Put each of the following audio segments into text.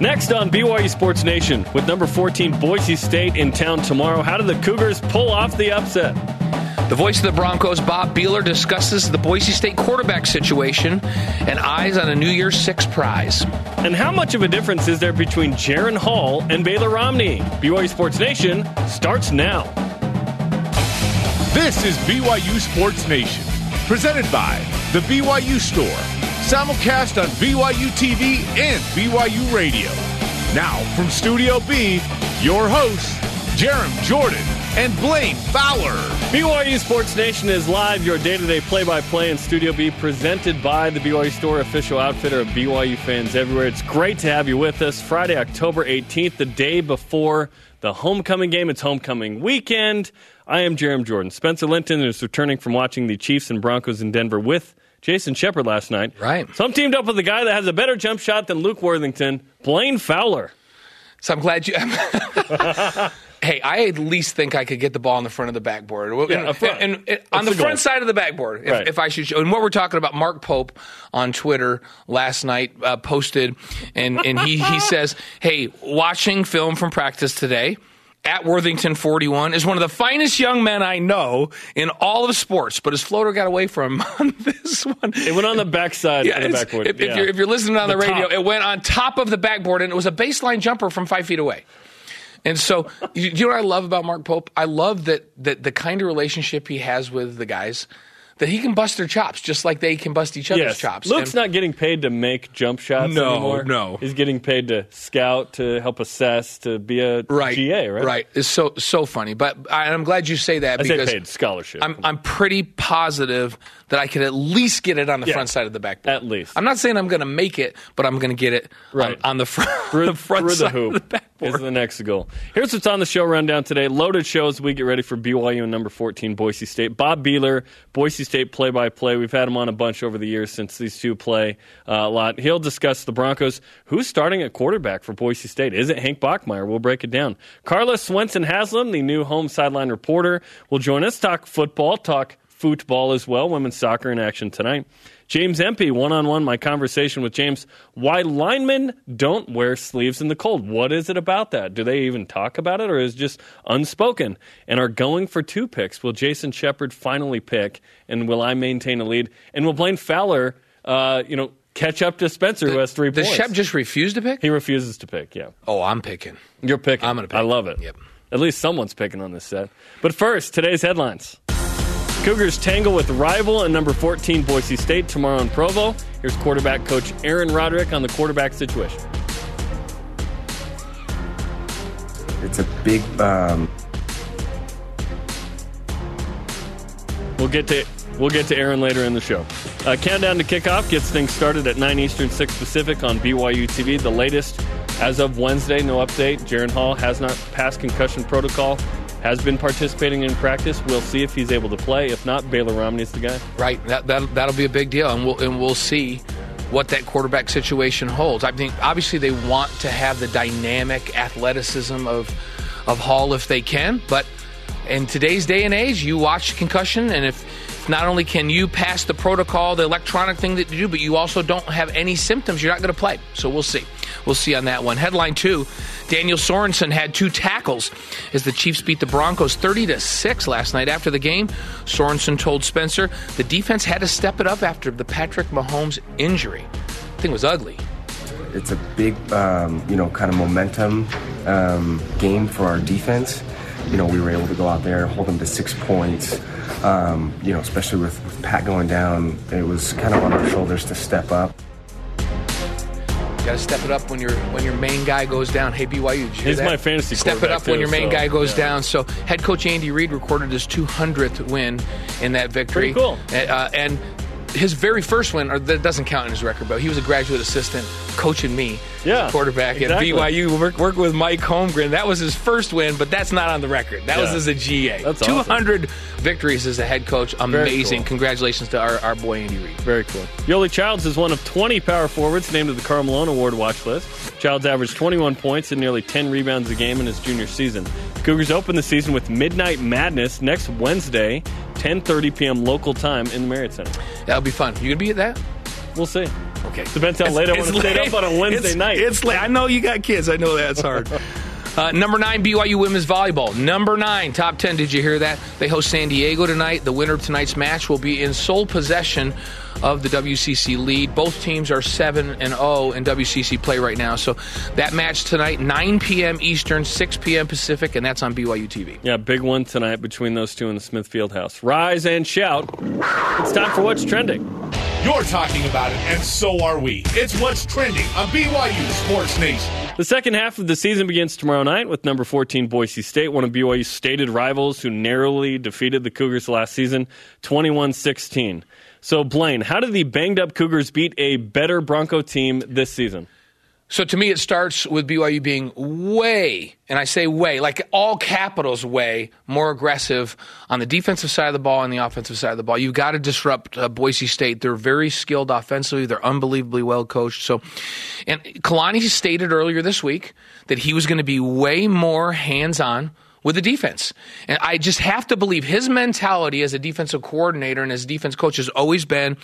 Next on BYU Sports Nation, with number 14 Boise State in town tomorrow, how do the Cougars pull off the upset? The voice of the Broncos, Bob Behler, discusses the Boise State quarterback situation and eyes on a New Year's Six prize. And how much of a difference is there between Jaron Hall and Baylor Romney? BYU Sports Nation starts now. This is BYU Sports Nation, presented by The BYU Store, simulcast on BYU TV and BYU Radio. Now, from Studio B, your hosts, Jarom Jordan and Blaine Fowler. BYU Sports Nation is live, your day-to-day play-by-play in Studio B, presented by the BYU Store, official outfitter of BYU fans everywhere. It's great to have you with us. Friday, October 18th, the day before the homecoming game. It's homecoming weekend. I am Jarom Jordan. Spencer Linton is returning from watching the Chiefs and Broncos in Denver with Jason Shepard last night. Right. So I'm teamed up with a guy that has a better jump shot than Luke Worthington, Blaine Fowler. So I'm glad you... Hey, I at least think I could get the ball on the front of the backboard. Yeah, and on the front side of the backboard, if I should show. And what we're talking about, Mark Pope on Twitter last night posted, and he says, hey, watching film from practice today at Worthington 41 is one of the finest young men I know in all of sports, but his floater got away from him on this one. It went on the backside of the backboard. If you're listening on the radio, it went on top of the backboard, and it was a baseline jumper from 5 feet away. And so, you know what I love about Mark Pope? I love that the kind of relationship he has with the guys, that he can bust their chops just like they can bust each other's chops. Luke's not getting paid to make jump shots anymore. No. He's getting paid to scout, to help assess, to be a GA, right? Right. It's so funny. But I'm glad you say that because paid scholarship. I'm pretty positive that I could at least get it on the front side of the backboard. At least. I'm not saying I'm going to make it, but I'm going to get it on the front side of the backboard. Is the next goal. Here's what's on the show rundown today. Loaded shows. We get ready for BYU and number 14, Boise State. Bob Behler, Boise State play-by-play. We've had him on a bunch over the years since these two play a lot. He'll discuss the Broncos. Who's starting at quarterback for Boise State? Is it Hank Bachmeier? We'll break it down. Carla Swenson-Haslam, the new home sideline reporter, will join us. Talk football, talk football as well. Women's soccer in action tonight. James Empey, one-on-one, my conversation with James. Why linemen don't wear sleeves in the cold. What is it about that? Do they even talk about it, or is it just unspoken? And are going for two picks. Will Jason Shepard finally pick, and will I maintain a lead? And will Blaine Fowler, catch up to Spencer, who has 3 points? Does Shep just refuse to pick? He refuses to pick, yeah. Oh, I'm picking. You're picking. I'm going to pick. I love it. Yep. At least someone's picking on this set. But first, today's headlines. Cougars tangle with rival and number 14 Boise State tomorrow in Provo. Here's quarterback coach Aaron Roderick on the quarterback situation. It's a big... We'll get to Aaron later in the show. Countdown to kickoff gets things started at 9 Eastern, 6 Pacific on BYU TV. The latest as of Wednesday, no update. Jaron Hall has not passed concussion protocol. Has been participating in practice. We'll see if he's able to play. If not, Baylor Romney's the guy. Right. That'll be a big deal, and we'll see what that quarterback situation holds. I think obviously they want to have the dynamic athleticism of Hall if they can, but in today's day and age, you watch concussion, and if not only can you pass the protocol, the electronic thing that you do, but you also don't have any symptoms, you're not going to play. So we'll see. We'll see on that one. Headline 2, Daniel Sorensen had 2 tackles as the Chiefs beat the Broncos 30-6 last night. After the game, Sorensen told Spencer the defense had to step it up after the Patrick Mahomes injury. The thing was ugly. It's a big, kind of momentum game for our defense. We were able to go out there, hold them to 6 points. Especially with Pat going down, it was kind of on our shoulders to step up. You got to step it up when your main guy goes down. Hey, BYU, did you hear that? My fantasy quarterback. Step it up when your main guy goes down. So head coach Andy Reid recorded his 200th win in that victory. Pretty cool. And his very first win, or that doesn't count in his record, but he was a graduate assistant coaching me as a quarterback at BYU, working with Mike Holmgren. That was his first win, but that's not on the record. That was as a GA. That's 200 victories as a head coach. Amazing. Cool. Congratulations to our boy Andy Reid. Very cool. Yoli Childs is one of 20 power forwards named to the Karl Malone Award watch list. Childs averaged 21 points and nearly 10 rebounds a game in his junior season. The Cougars open the season with Midnight Madness next Wednesday, 10:30 p.m. local time in the Marriott Center. That'll be fun. You going to be at that? We'll see. Okay. Sitake. Depends how late I want to stay up on a Wednesday night. It's late. I know you got kids. I know that's hard. Number 9, BYU Women's Volleyball. Number 9, top 10. Did you hear that? They host San Diego tonight. The winner of tonight's match will be in sole possession of the WCC lead. Both teams are 7-0 in WCC play right now. So that match tonight, 9 p.m. Eastern, 6 p.m. Pacific, and that's on BYU TV. Yeah, big one tonight between those two in the Smith Fieldhouse. Rise and shout. It's time for What's Trending. You're talking about it, and so are we. It's What's Trending on BYU Sports Nation. The second half of the season begins tomorrow night with number 14 Boise State, one of BYU's stated rivals who narrowly defeated the Cougars last season, 21-16. So, Blaine, how did the banged-up Cougars beat a better Bronco team this season? So, to me, it starts with BYU being way, and I say way, like all capitals way, more aggressive on the defensive side of the ball and the offensive side of the ball. You've got to disrupt Boise State. They're very skilled offensively. They're unbelievably well coached. So, and Kalani stated earlier this week that he was going to be way more hands-on with the defense. And I just have to believe his mentality as a defensive coordinator and as defense coach has always been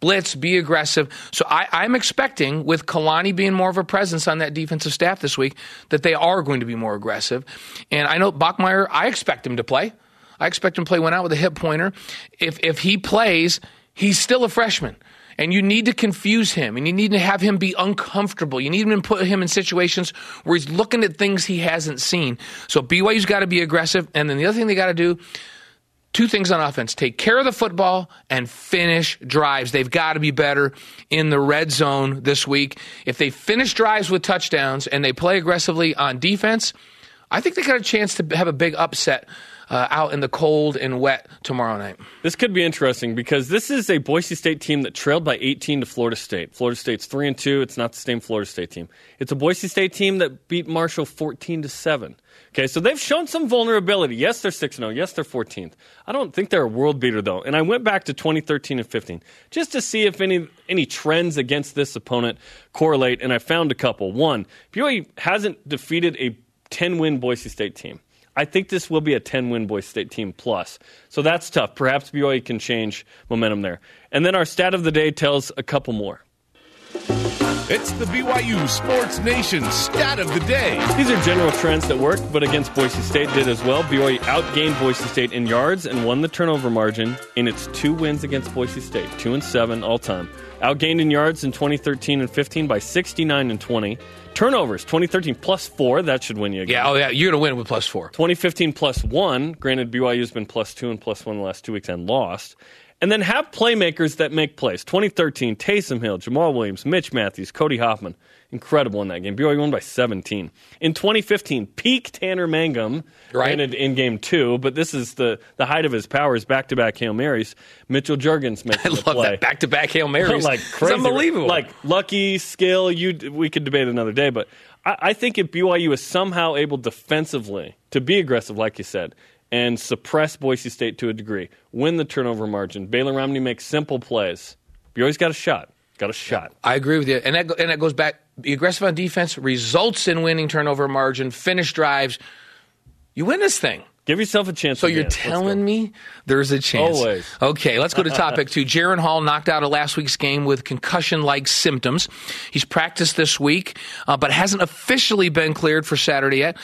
blitz, be aggressive. So I'm expecting, with Kalani being more of a presence on that defensive staff this week, that they are going to be more aggressive. And I know Bachmeier, I expect him to play. I expect him to play one out with a hip pointer. If he plays, he's still a freshman. And you need to confuse him, and you need to have him be uncomfortable. You need to put him in situations where he's looking at things he hasn't seen. So BYU's got to be aggressive. And then the other thing they got to do, two things on offense. Take care of the football and finish drives. They've got to be better in the red zone this week. If they finish drives with touchdowns and they play aggressively on defense, I think they got a chance to have a big upset out in the cold and wet tomorrow night. This could be interesting because this is a Boise State team that trailed by 18 to Florida State. Florida State's 3-2. It's not the same Florida State team. It's a Boise State team that beat Marshall 14-7. Okay, so they've shown some vulnerability. Yes, they're 6-0. Yes, they're 14th. I don't think they're a world beater, though. And I went back to 2013 and 15 just to see if any trends against this opponent correlate, and I found a couple. One, BYU hasn't defeated a 10-win Boise State team. I think this will be a 10-win Boise State team plus. So that's tough. Perhaps BYU can change momentum there. And then our stat of the day tells a couple more. It's the BYU Sports Nation stat of the day. These are general trends that work, but against Boise State did as well. BYU outgained Boise State in yards and won the turnover margin in its two wins against Boise State, 2-7 all time. Outgained in yards in 2013 and 15 by 69 and 20. Turnovers, 2013 +4. That should win you a game. Yeah, oh yeah, you're going to win with +4. 2015 +1. Granted, BYU's been +2 and +1 the last 2 weeks and lost. And then have playmakers that make plays. 2013, Taysom Hill, Jamal Williams, Mitch Matthews, Cody Hoffman. Incredible in that game. BYU won by 17. In 2015, peak Tanner Mangum, granted in Game 2, but this is the height of his powers, back-to-back Hail Marys. Mitchell Juergens making the play. I love that, back-to-back Hail Marys. Like crazy. It's unbelievable. Like lucky, skill, we could debate another day, but I think if BYU is somehow able defensively to be aggressive, like you said, and suppress Boise State to a degree, win the turnover margin, Baylor Romney makes simple plays, BYU's got a shot. Got a shot. I agree with you. And that goes back. Be aggressive on defense, results in winning turnover margin, finish drives. You win this thing. Give yourself a chance. So you're telling me there's a chance. Always. Okay, let's go to topic 2. Jaron Hall knocked out of last week's game with concussion-like symptoms. He's practiced this week, but hasn't officially been cleared for Saturday yet.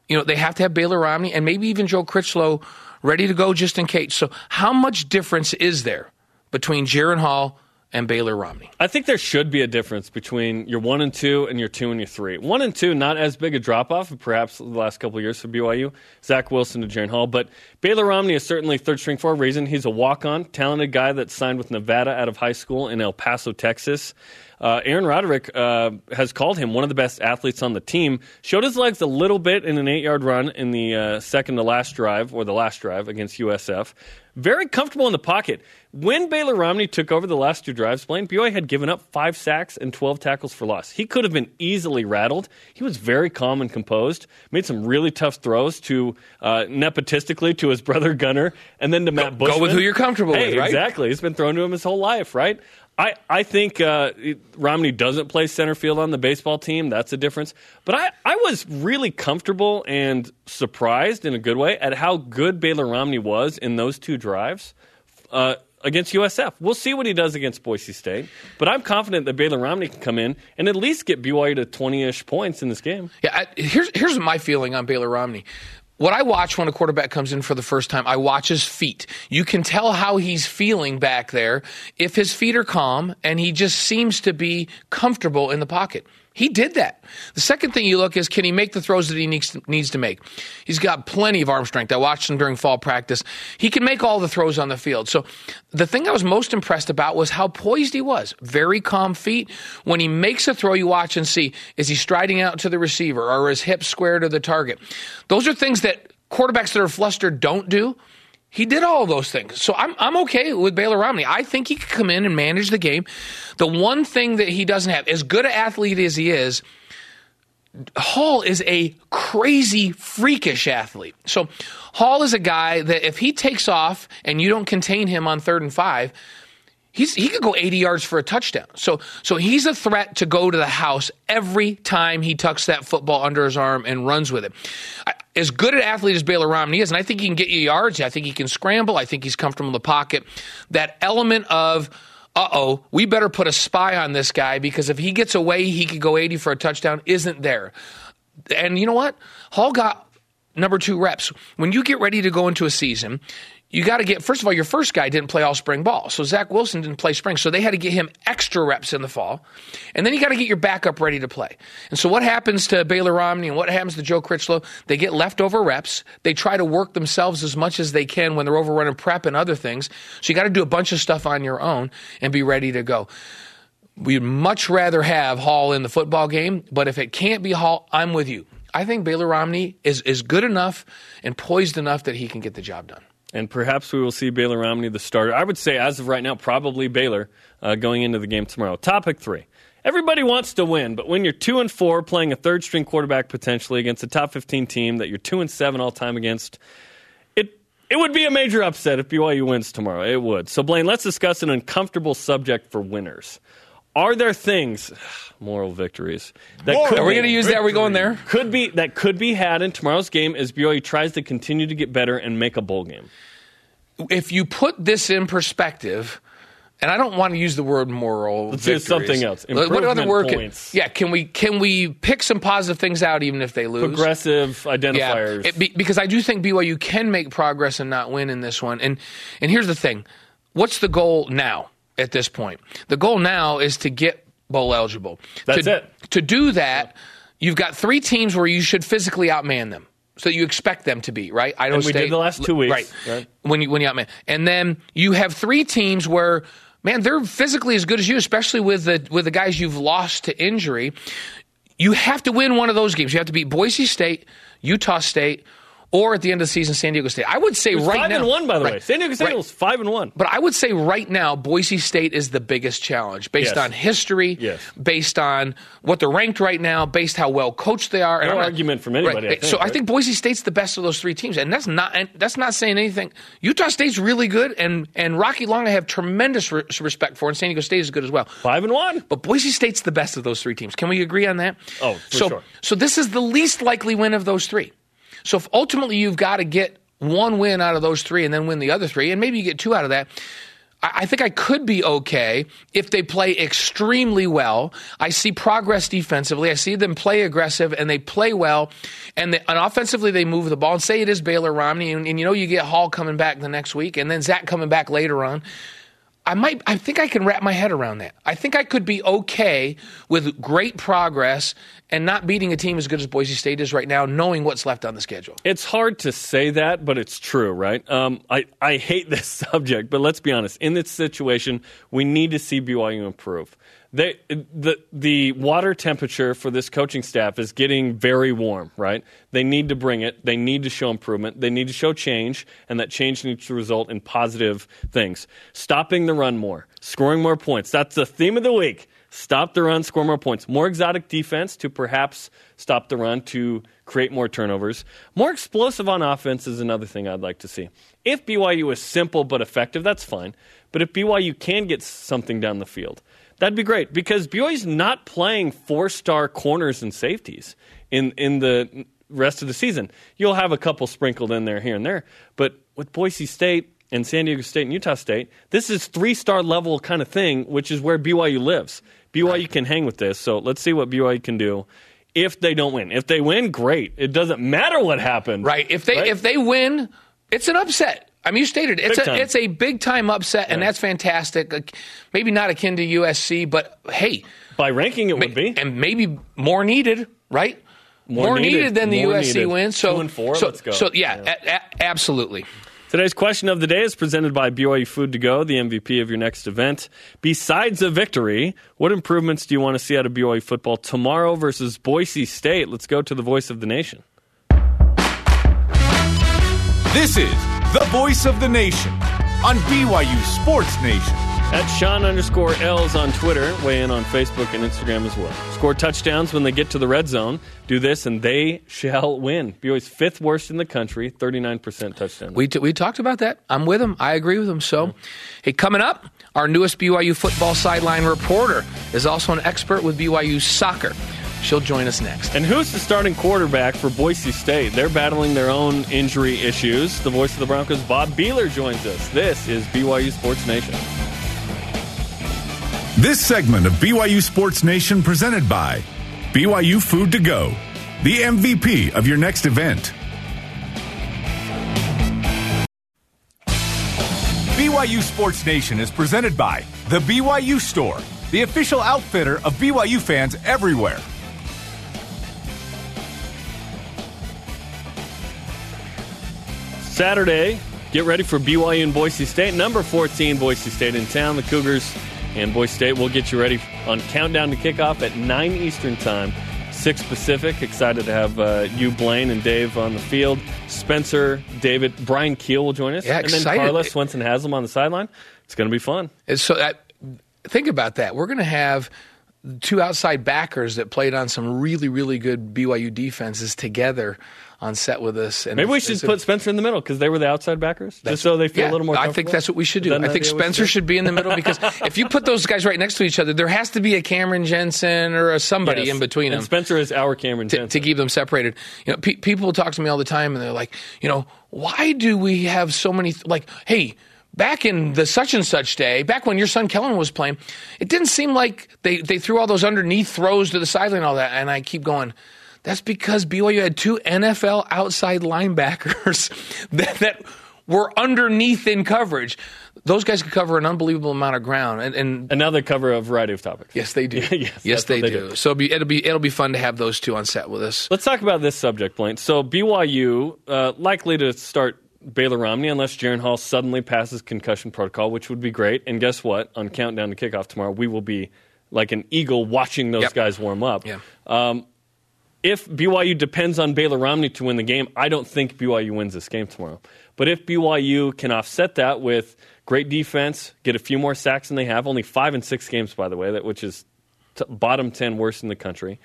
They have to have Baylor Romney and maybe even Joe Critchlow ready to go just in case. So how much difference is there between Jaron Hall and Baylor Romney? I think there should be a difference between your 1 and 2 and your 2 and your 3. 1 and 2, not as big a drop-off, perhaps the last couple of years for BYU. Zach Wilson to Jaron Hall. But Baylor Romney is certainly third string for a reason. He's a walk-on, talented guy that signed with Nevada out of high school in El Paso, Texas. Aaron Roderick has called him one of the best athletes on the team. Showed his legs a little bit in an 8-yard run in the last drive against USF. Very comfortable in the pocket. When Baylor Romney took over the last two drives, Blaine, BYU had given up 5 sacks and 12 tackles for loss. He could have been easily rattled. He was very calm and composed. Made some really tough throws to nepotistically to his brother Gunner and then to Matt Bushman. Go with who you're comfortable with, right? Exactly. It's been thrown to him his whole life, right? I think Romney doesn't play center field on the baseball team. That's a difference. But I was really comfortable and surprised in a good way at how good Baylor Romney was in those two drives. against USF. We'll see what he does against Boise State. But I'm confident that Baylor Romney can come in and at least get BYU to 20-ish points in this game. Yeah, here's my feeling on Baylor Romney. What I watch when a quarterback comes in for the first time, I watch his feet. You can tell how he's feeling back there if his feet are calm and he just seems to be comfortable in the pocket. He did that. The second thing you look is, can he make the throws that he needs to make? He's got plenty of arm strength. I watched him during fall practice. He can make all the throws on the field. So the thing I was most impressed about was how poised he was. Very calm feet. When he makes a throw, you watch and see, is he striding out to the receiver or his hips square to the target? Those are things that quarterbacks that are flustered don't do. He did all of those things. So I'm okay with Baylor Romney. I think he could come in and manage the game. The one thing that he doesn't have, as good an athlete as he is, Hall is a crazy, freakish athlete. So Hall is a guy that if he takes off and you don't contain him on 3rd and 5, he could go 80 yards for a touchdown. So he's a threat to go to the house every time he tucks that football under his arm and runs with it. As good an athlete as Baylor Romney is, and I think he can get you yards. I think he can scramble. I think he's comfortable in the pocket. That element of, we better put a spy on this guy because if he gets away, he could go 80 for a touchdown, isn't there. And you know what? Hall got number 2 reps. When you get ready to go into a season, you got to get, first of all, your first guy didn't play all spring ball. So Zach Wilson didn't play spring. So they had to get him extra reps in the fall. And then you got to get your backup ready to play. And so what happens to Baylor Romney and what happens to Joe Critchlow? They get leftover reps. They try to work themselves as much as they can when they're overrunning prep and other things. So you got to do a bunch of stuff on your own and be ready to go. We'd much rather have Hall in the football game. But if it can't be Hall, I'm with you. I think Baylor Romney is good enough and poised enough that he can get the job done. And perhaps we will see Baylor Romney the starter. I would say, as of right now, probably Baylor going into the game tomorrow. Topic 3. Everybody wants to win, but when you're 2-4 playing a third-string quarterback potentially against a top 15 team that you're 2-7 all-time against, it would be a major upset if BYU wins tomorrow. It would. So, Blaine, let's discuss an uncomfortable subject for winners. Are there things, moral victories, are we going to use that? Are we going there? Could be had in tomorrow's game as BYU tries to continue to get better and make a bowl game. If you put this in perspective, and I don't want to use the word moral. Let's do something else. What other word? Points. Can we pick some positive things out even if they lose? Progressive identifiers. Yeah, because I do think BYU can make progress and not win in this one. And here's the thing: what's the goal now? At this point, the goal now is to get bowl eligible. To do that, you've got 3 teams where you should physically outman them. So you expect them to be right. Idaho State. We did the last 2 weeks. Right. When you outman, and then you have 3 teams where, man, they're physically as good as you, especially with the guys you've lost to injury. You have to win one of those games. You have to beat Boise State, Utah State, or at the end of the season, San Diego State. I would say right now. 5-1, by the way. San Diego State was 5-1. But I would say right now, Boise State is the biggest challenge based on history, based on what they're ranked right now, based how well coached they are. No argument from anybody. Right. I think Boise State's the best of those 3 teams, and that's not saying anything. Utah State's really good, and Rocky Long I have tremendous respect for, and San Diego State is good as well. 5-1. But Boise State's the best of those 3 teams. Can we agree on that? Oh, for sure. So this is the least likely win of those 3. So if ultimately you've got to get one win out of those 3 and then win the other 3, and maybe you get 2 out of that, I think I could be okay if they play extremely well. I see progress defensively. I see them play aggressive, and they play well, and offensively they move the ball. And say it is Baylor Romney, and you get Hall coming back the next week, and then Zach coming back later on. I think I can wrap my head around that. I think I could be okay with great progress and not beating a team as good as Boise State is right now, knowing what's left on the schedule. It's hard to say that, but it's true, right? I hate this subject, but let's be honest. In this situation, we need to see BYU improve. The water temperature for this coaching staff is getting very warm, right? They need to bring it. They need to show improvement. They need to show change, and that change needs to result in positive things. Stopping the run more, scoring more points. That's the theme of the week. Stop the run, score more points. More exotic defense to perhaps stop the run to create more turnovers. More explosive on offense is another thing I'd like to see. If BYU is simple but effective, that's fine. But if BYU can get something down the field, that'd be great, because BYU's not playing 4-star corners and safeties in the rest of the season. You'll have a couple sprinkled in there here and there, but with Boise State, and San Diego State and Utah State, this is three-star level kind of thing, which is where BYU lives. BYU can hang with this, so let's see what BYU can do if they don't win. If they win, great. It doesn't matter what happened. Right. If they win, it's an upset. I mean, you stated it's a big-time upset, and that's fantastic. Maybe not akin to USC, but hey. By ranking, it would be. And maybe more needed, right? More needed than the USC win. So, 2-4, let's go. So, absolutely. Today's question of the day is presented by BYU Food to Go, the MVP of your next event. Besides a victory, what improvements do you want to see out of BYU football tomorrow versus Boise State? Let's go to the voice of the nation. This is the voice of the nation on BYU Sports Nation. At Sean_L's on Twitter, weigh in on Facebook and Instagram as well. Score touchdowns when they get to the red zone. Do this and they shall win. BYU's fifth worst in the country, 39% touchdown. We talked about that. I'm with him. I agree with him. So, hey, coming up, our newest BYU football sideline reporter is also an expert with BYU soccer. She'll join us next. And who's the starting quarterback for Boise State? They're battling their own injury issues. The voice of the Broncos, Bob Behler, joins us. This is BYU Sports Nation. This segment of BYU Sports Nation presented by BYU Food to Go, the MVP of your next event. BYU Sports Nation is presented by the BYU Store, the official outfitter of BYU fans everywhere. Saturday, get ready for BYU and Boise State. Number 14, Boise State in town. The Cougars and Boise State will get you ready on Countdown to Kickoff at 9 Eastern Time, 6 Pacific. Excited to have you, Blaine, and Dave on the field. Spencer, David, Brian Keel will join us. Yeah, and excited. Then Carla Swenson-Haslam on the sideline. It's going to be fun. Think about that. We're going to have two outside backers that played on some really, really good BYU defenses together on set with us. And maybe we should put Spencer in the middle because they were the outside backers, just so they feel a little more comfortable. I think that's what we should do. I think Spencer should be in the middle because if you put those guys right next to each other, there has to be a Cameron Jensen or a somebody in between them. And Spencer is our Cameron Jensen. To keep them separated. You know, people talk to me all the time and they're like, you know, why do we have so many, back in the such-and-such day, back when your son Kellen was playing, it didn't seem like they threw all those underneath throws to the sideline and all that, and I keep going, that's because BYU had two NFL outside linebackers that were underneath in coverage. Those guys could cover an unbelievable amount of ground. And now they cover a variety of topics. Yes, they do. yes, they do. So it'll be fun to have those two on set with us. Let's talk about this subject, Blaine. So BYU, likely to start Baylor Romney, unless Jaron Hall suddenly passes concussion protocol, which would be great. And guess what? On Countdown to Kickoff tomorrow, we will be like an eagle watching those guys warm up. Yeah. If BYU depends on Baylor Romney to win the game, I don't think BYU wins this game tomorrow. But if BYU can offset that with great defense, get a few more sacks than they have, only 5 and 6 games, by the way, which is bottom 10 worst in the country,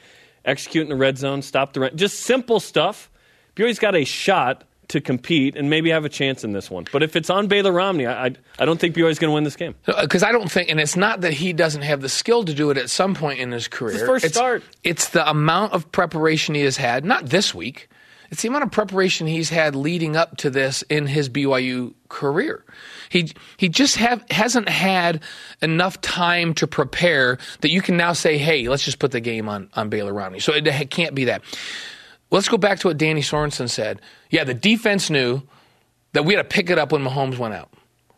execute in the red zone, stop the run, just simple stuff, BYU's got a shot to compete and maybe have a chance in this one. But if it's on Baylor Romney, I don't think BYU is going to win this game. Because I don't think, and it's not that he doesn't have the skill to do it at some point in his career. It's his first start. It's the amount of preparation he has had, not this week. It's the amount of preparation he's had leading up to this in his BYU career. He just hasn't had enough time to prepare that you can now say, hey, let's just put the game on Baylor Romney. So it can't be that. Let's go back to what Danny Sorensen said. Yeah, the defense knew that we had to pick it up when Mahomes went out,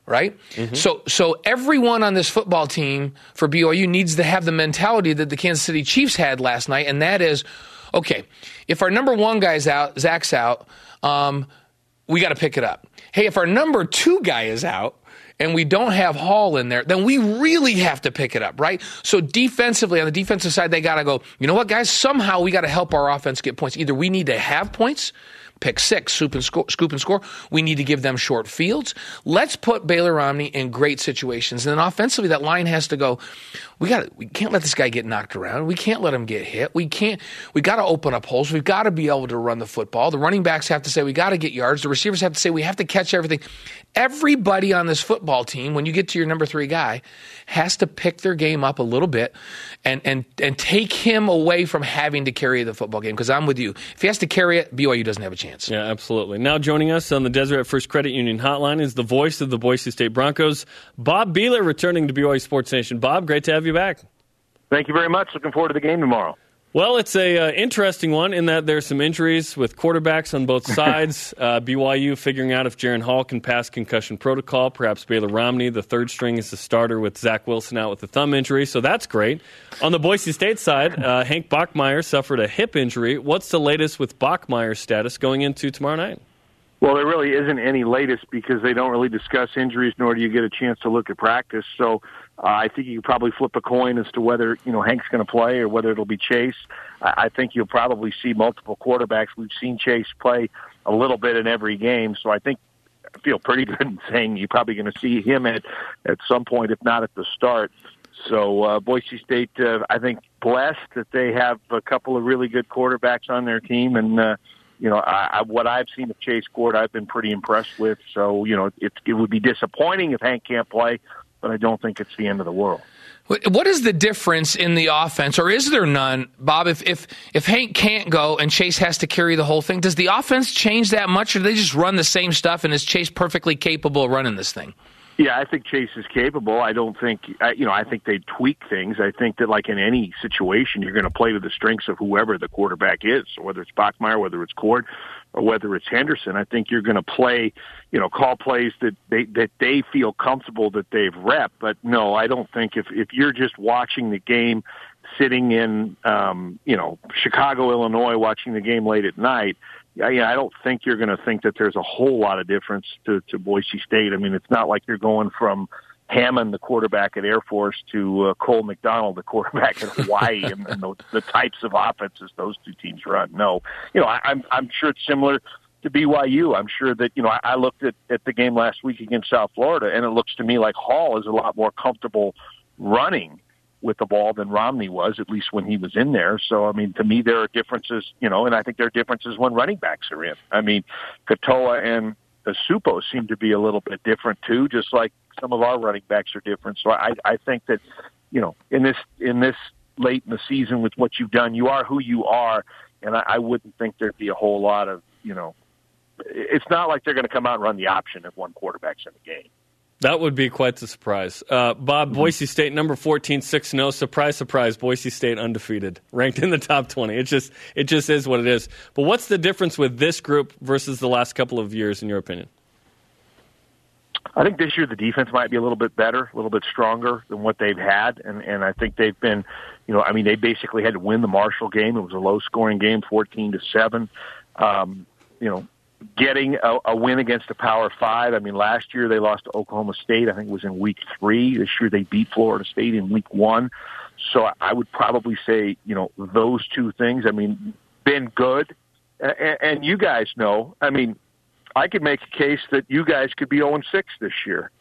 right? Mm-hmm. So everyone on this football team for BYU needs to have the mentality that the Kansas City Chiefs had last night, and that is, okay, if our number one guy's out, Zach's out, we got to pick it up. Hey, if our number two guy is out, and we don't have Hall in there, then we really have to pick it up, right? So defensively, on the defensive side, they got to go, you know what, guys? Somehow we got to help our offense get points. Either we need to have points, pick six, scoop and score. We need to give them short fields. Let's put Baylor Romney in great situations. And then offensively, that line has to go, we can't let this guy get knocked around. We can't let him get hit. We got to open up holes. We've got to be able to run the football. The running backs have to say, we got to get yards. The receivers have to say, we have to catch everything. Everybody on this football team, when you get to your number three guy, has to pick their game up a little bit and take him away from having to carry the football game. Because I'm with you. If he has to carry it, BYU doesn't have a chance. chance. Yeah, absolutely. Now joining us on the Deseret First Credit Union Hotline is the voice of the Boise State Broncos, Bob Behler, returning to BYU Sports Nation. Bob, great to have you back. Thank you very much. Looking forward to the game tomorrow. Well, it's an interesting one in that there's some injuries with quarterbacks on both sides. BYU figuring out if Jaron Hall can pass concussion protocol. Perhaps Baylor Romney, the third string, is the starter with Zach Wilson out with a thumb injury. So that's great. On the Boise State side, Hank Bachmeier suffered a hip injury. What's the latest with Bachmeier's status going into tomorrow night? Well, there really isn't any latest because they don't really discuss injuries, nor do you get a chance to look at practice. So I think you could probably flip a coin as to whether, you know, Hank's going to play or whether it'll be Chase. I think you'll probably see multiple quarterbacks. We've seen Chase play a little bit in every game, so I think I feel pretty good in saying you're probably going to see him at some point, if not at the start. So Boise State, I think, blessed that they have a couple of really good quarterbacks on their team, and you know, what I've seen of Chase Cord, I've been pretty impressed with. So, you know, it would be disappointing if Hank can't play, but I don't think it's the end of the world. What is the difference in the offense, or is there none, Bob, if Hank can't go and Chase has to carry the whole thing? Does the offense change that much, or do they just run the same stuff, and is Chase perfectly capable of running this thing? Yeah, I think Chase is capable. I don't think, you know, I think they tweak things. I think that, like in any situation, you're going to play to the strengths of whoever the quarterback is, so whether it's Bachmeier, whether it's Cord, or whether it's Henderson. I think you're going to play, you know, call plays that they feel comfortable that they've repped. But no, I don't think if you're just watching the game, sitting in, you know, Chicago, Illinois, watching the game late at night, I don't think you're going to think that there's a whole lot of difference to Boise State. I mean, it's not like you're going from Hammond, the quarterback at Air Force, to Cole McDonald, the quarterback at Hawaii, and the types of offenses those two teams run. No, you know, I'm sure it's similar to BYU. I'm sure that, you know, I looked at the game last week against South Florida, and it looks to me like Hall is a lot more comfortable running with the ball than Romney was, at least when he was in there. So, I mean, to me, there are differences, you know, and I think there are differences when running backs are in. I mean, Katoa and Asupo seem to be a little bit different too, just like some of our running backs are different. So I think that, you know, in this late in the season with what you've done, you are who you are, and I wouldn't think there'd be a whole lot of, you know, it's not like they're going to come out and run the option if one quarterback's in the game. That would be quite the surprise. Bob, Boise State, number 14, 6-0. Surprise, surprise, Boise State undefeated, ranked in the top 20. It just is what it is. But what's the difference with this group versus the last couple of years, in your opinion? I think this year the defense might be a little bit better, a little bit stronger than what they've had. And I think they've been, you know, I mean, they basically had to win the Marshall game. It was a low-scoring game, 14-7. You know, getting a win against a Power Five. I mean, last year they lost to Oklahoma State. I think it was in week 3. This year they beat Florida State in week 1. So I would probably say, you know, those two things. I mean, been good. And you guys know, I mean, I could make a case that you guys could be 0-6 this year.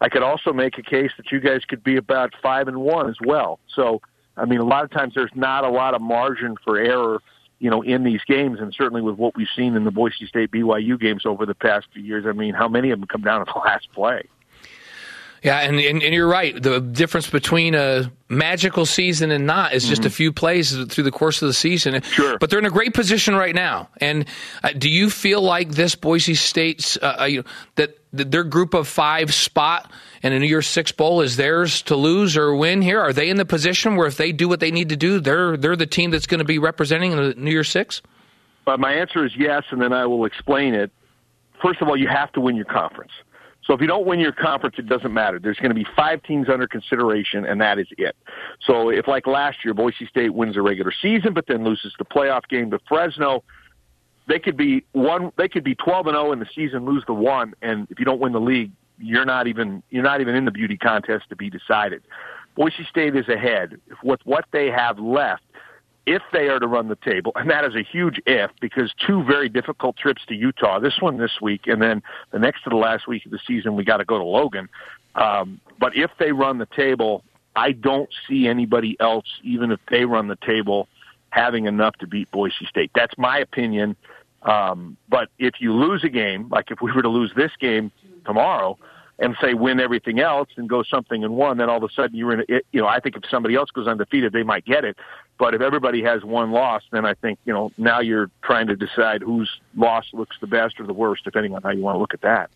I could also make a case that you guys could be about 5-1 as well. So, I mean, a lot of times there's not a lot of margin for error, you know, in these games, and certainly with what we've seen in the Boise State BYU games over the past few years. I mean, how many of them come down to the last play? Yeah, and you're right. The difference between a magical season and not is just a few plays through the course of the season. Sure. But they're in a great position right now. And do you feel like this Boise State's that their group of 5 spot in a New Year's Six Bowl is theirs to lose or win here? Are they in the position where if they do what they need to do, they're the team that's going to be representing the New Year's Six? But my answer is yes, and then I will explain it. First of all, you have to win your conference. So if you don't win your conference, it doesn't matter. There's going to be 5 teams under consideration, and that is it. So if, like last year, Boise State wins the regular season but then loses the playoff game to Fresno, they could be 12-0 in the season, lose the one, and if you don't win the league, you're not even in the beauty contest to be decided. Boise State is ahead with what they have left if they are to run the table, and that is a huge if, because 2 very difficult trips to Utah, this one this week, and then the next to the last week of the season, we got to go to Logan. But if they run the table, I don't see anybody else, even if they run the table, having enough to beat Boise State. That's my opinion. But if you lose a game, like if we were to lose this game tomorrow, and say win everything else and go 1-1, then all of a sudden you're in it. You know, I think if somebody else goes undefeated, they might get it. But if everybody has one loss, then I think, you know, now you're trying to decide whose loss looks the best or the worst, depending on how you want to look at that.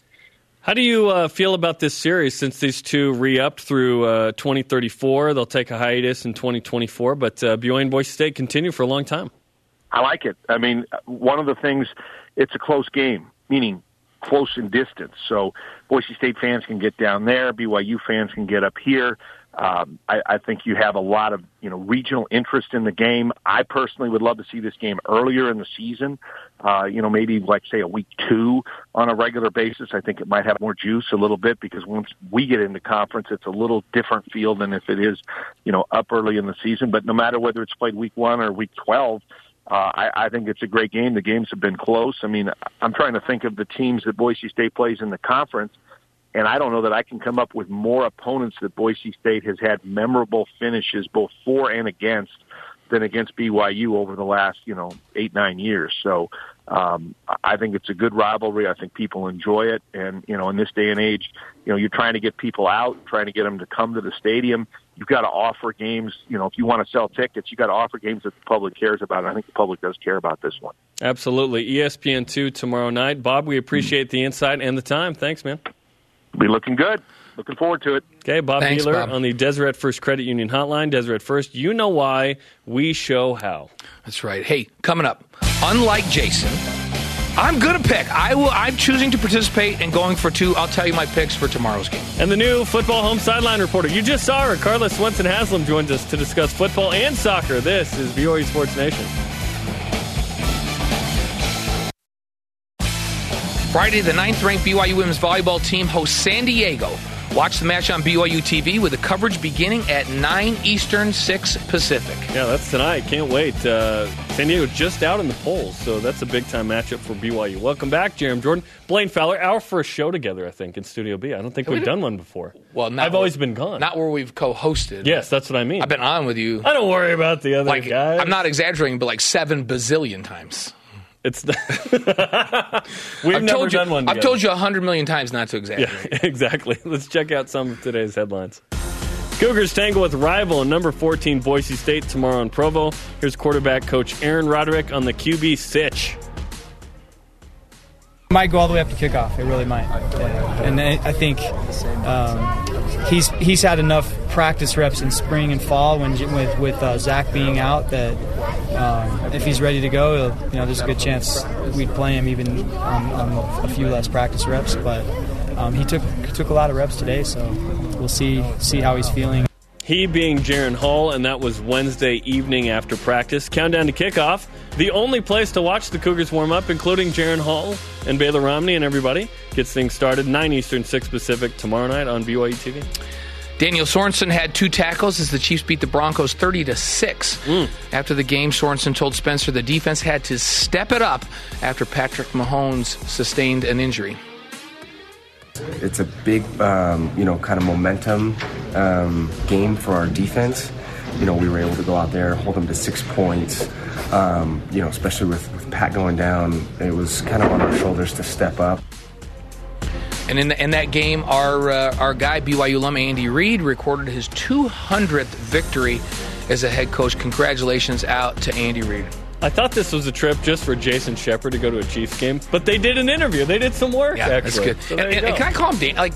How do you feel about this series since these two re-upped through 2034? They'll take a hiatus in 2024, but BYU and Boise State continue for a long time. I like it. I mean, one of the things, it's a close game, meaning close in distance. So Boise State fans can get down there. BYU fans can get up here. I think you have a lot of, you know, regional interest in the game. I personally would love to see this game earlier in the season, you know, maybe like, say, a week two on a regular basis. I think it might have more juice a little bit because once we get into conference, it's a little different feel than if it is, you know, up early in the season. But no matter whether it's played week one or week 12, I think it's a great game. The games have been close. I mean, I'm trying to think of the teams that Boise State plays in the conference. And I don't know that I can come up with more opponents that Boise State has had memorable finishes both for and against than against BYU over the last, you know, 8-9 years. So I think it's a good rivalry. I think people enjoy it. And, you know, in this day and age, you know, you're trying to get people out, trying to get them to come to the stadium. You've got to offer games. You know, if you want to sell tickets, you've got to offer games that the public cares about. And I think the public does care about this one. Absolutely. ESPN2 tomorrow night. Bob, we appreciate the insight and the time. Thanks, man. Be looking good. Looking forward to it. Okay, Bob Behler on the Deseret First Credit Union Hotline. Deseret First, you know why, we show how. That's right. Hey, coming up, unlike Jason, I'm going to pick. I'm choosing to participate and going for two. I'll tell you my picks for tomorrow's game. And the new football home sideline reporter. You just saw her. Carla Swenson-Haslam joins us to discuss football and soccer. This is BYU Sports Nation. Friday, the 9th-ranked BYU women's volleyball team hosts San Diego. Watch the match on BYU TV with the coverage beginning at 9 Eastern, 6 Pacific. Yeah, that's tonight. Can't wait. San Diego just out in the polls, so that's a big-time matchup for BYU. Welcome back, Jarom Jordan. Blaine Fowler, our first show together, I think, in Studio B. I don't think we've done one before. Well, I've always been gone. Not where we've co-hosted. Yes, that's what I mean. I've been on with you. I don't worry about the other guys. I'm not exaggerating, but like 7 bazillion times. It's We've never done one together. I've told you 100 million times not to exaggerate. Yeah, exactly. Let's check out some of today's headlines. Cougars tangle with rival and number 14 Boise State tomorrow in Provo. Here's quarterback coach Aaron Roderick on the QB sitch. It might go all the way up to kickoff. It really might. And I think he's had enough practice reps in spring and fall with Zach being out that if he's ready to go, you know, there's a good chance we'd play him even on a few less practice reps. But he took a lot of reps today, so we'll see how he's feeling. He being Jaron Hall, and that was Wednesday evening after practice. Countdown to kickoff. The only place to watch the Cougars warm up, including Jaron Hall and Baylor Romney and everybody. Gets things started, 9 Eastern, 6 Pacific, tomorrow night on BYU TV. Daniel Sorensen had 2 tackles as the Chiefs beat the Broncos 30-6. After the game, Sorensen told Spencer the defense had to step it up after Patrick Mahomes sustained an injury. It's a big, you know, kind of momentum game for our defense. You know, we were able to go out there, hold them to 6 points. You know, especially with Pat going down, it was kind of on our shoulders to step up. And in that game, our guy, BYU alum Andy Reid, recorded his 200th victory as a head coach. Congratulations out to Andy Reid. I thought this was a trip just for Jason Shepard to go to a Chiefs game, but they did an interview. They did some work, actually. That's good. So and can I call him Daniel? Like,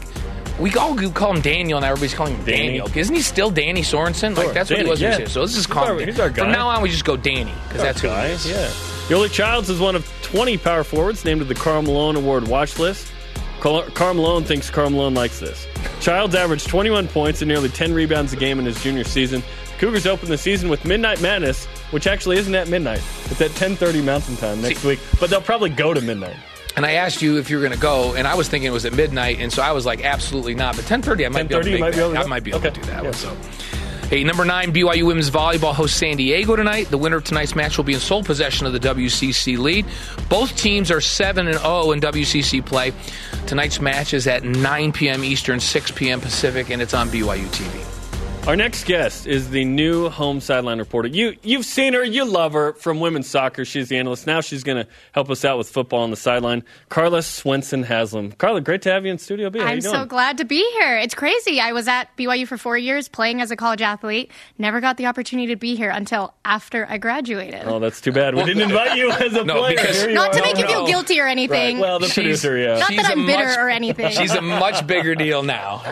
we all call him Daniel, and everybody's calling him Daniel. Isn't he still Danny Sorensen? Sure. Like, that's Danny, what he was. Yeah. So let's just call him Danny. He's our guy. From now on, we just go Danny, because that's who he is. Yeah. Yoli Childs is one of 20 power forwards named to the Karl Malone Award watch list. Karl Malone thinks Karl Malone likes this. Childs averaged 21 points and nearly 10 rebounds a game in his junior season. Cougars open the season with Midnight Madness, which actually isn't at midnight. It's at 10:30 Mountain Time next week, but they'll probably go to midnight. And I asked you if you were going to go, and I was thinking it was at midnight, and so I was like, absolutely not. But 10:30, I might be able to make that. I might be able to do that one. So. Hey, number 9, BYU women's volleyball hosts San Diego tonight. The winner of tonight's match will be in sole possession of the WCC lead. Both teams are 7-0 in WCC play. Tonight's match is at 9 p.m. Eastern, 6 p.m. Pacific, and it's on BYU TV. Our next guest is the new home sideline reporter. You've seen her, you love her, from women's soccer. She's the analyst. Now she's going to help us out with football on the sideline. Carla Swenson-Haslam. Carla, great to have you in Studio B. I'm so glad to be here. It's crazy. I was at BYU for 4 years playing as a college athlete. Never got the opportunity to be here until after I graduated. Oh, that's too bad. We didn't invite you as a player. Not to make you feel guilty or anything. Right. Well, the producer, yeah. Not that I'm bitter or anything. She's a much bigger deal now.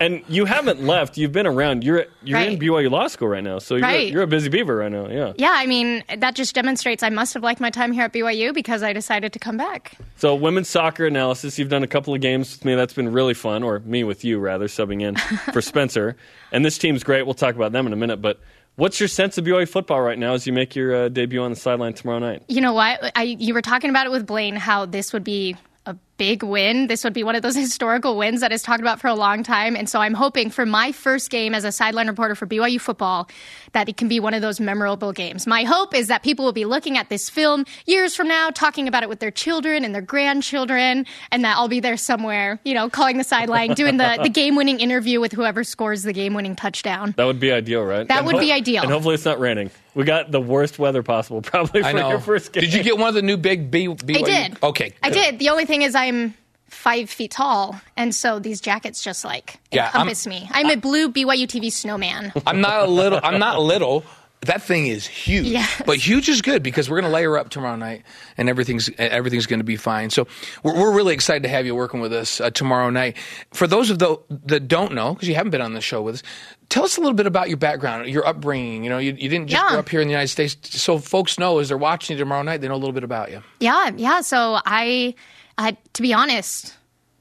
And you haven't left. You've been around. You're right. In BYU Law School right now, so you're a busy beaver right now. Yeah, I mean, that just demonstrates I must have liked my time here at BYU because I decided to come back. So women's soccer analysis, you've done a couple of games with me. That's been really fun, or me with you, rather, subbing in for Spencer. And this team's great. We'll talk about them in a minute, but what's your sense of BYU football right now as you make your debut on the sideline tomorrow night? You know what? You were talking about it with Blaine, how this would be a big win. This would be one of those historical wins that is talked about for a long time. And so I'm hoping for my first game as a sideline reporter for BYU football that it can be one of those memorable games. My hope is that people will be looking at this film years from now, talking about it with their children and their grandchildren, and that I'll be there somewhere, calling the sideline, doing the game-winning interview with whoever scores the game-winning touchdown. That would be ideal, right? That would be ideal. And hopefully it's not raining. We got the worst weather possible, probably, for your first game. Did you get one of the new big BYU? I did. Okay. I did. The only thing is I'm 5 feet tall, and so these jackets just encompass me. I'm a blue BYU TV snowman. I'm not little. That thing is huge. Yes. But huge is good because we're going to layer up tomorrow night, and everything's going to be fine. So we're really excited to have you working with us tomorrow night. For those of those that don't know, because you haven't been on the show with us, tell us a little bit about your background, your upbringing. You didn't just grow up here in the United States. So folks know, as they're watching you tomorrow night, they know a little bit about you. Yeah. So I, to be honest,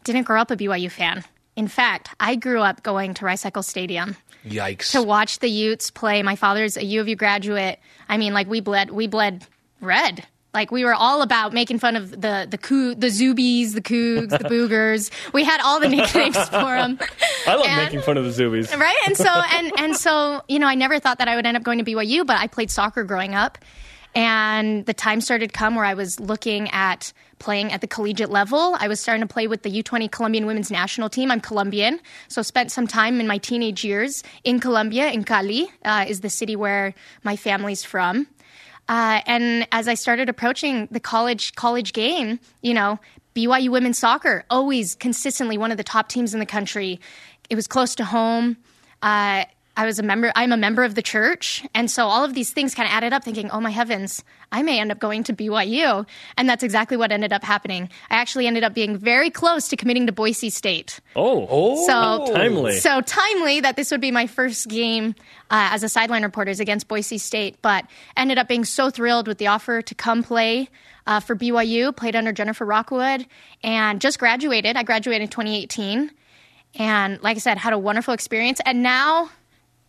didn't grow up a BYU fan. In fact, I grew up going to Rice-Eccles Stadium. Yikes. To watch the Utes play. My father's a U of U graduate. I mean, we bled red. We were all about making fun of the Zoobies, the Cougs, the Boogers. We had all the nicknames for them. I love making fun of the Zoobies. Right? And so, I never thought that I would end up going to BYU, but I played soccer growing up. And the time started to come where I was looking at playing at the collegiate level. I was starting to play with the U20 Colombian women's national team. I'm Colombian, so spent some time in my teenage years in Colombia, in Cali, is the city where my family's from. And as I started approaching the college game, BYU women's soccer, always consistently one of the top teams in the country. It was close to home. I'm a member of the church. And so all of these things kind of added up, thinking, oh my heavens, I may end up going to BYU. And that's exactly what ended up happening. I actually ended up being very close to committing to Boise State. So timely. So timely that this would be my first game as a sideline reporter is against Boise State, but ended up being so thrilled with the offer to come play for BYU, played under Jennifer Rockwood, and just graduated. I graduated in 2018. And like I said, had a wonderful experience. And now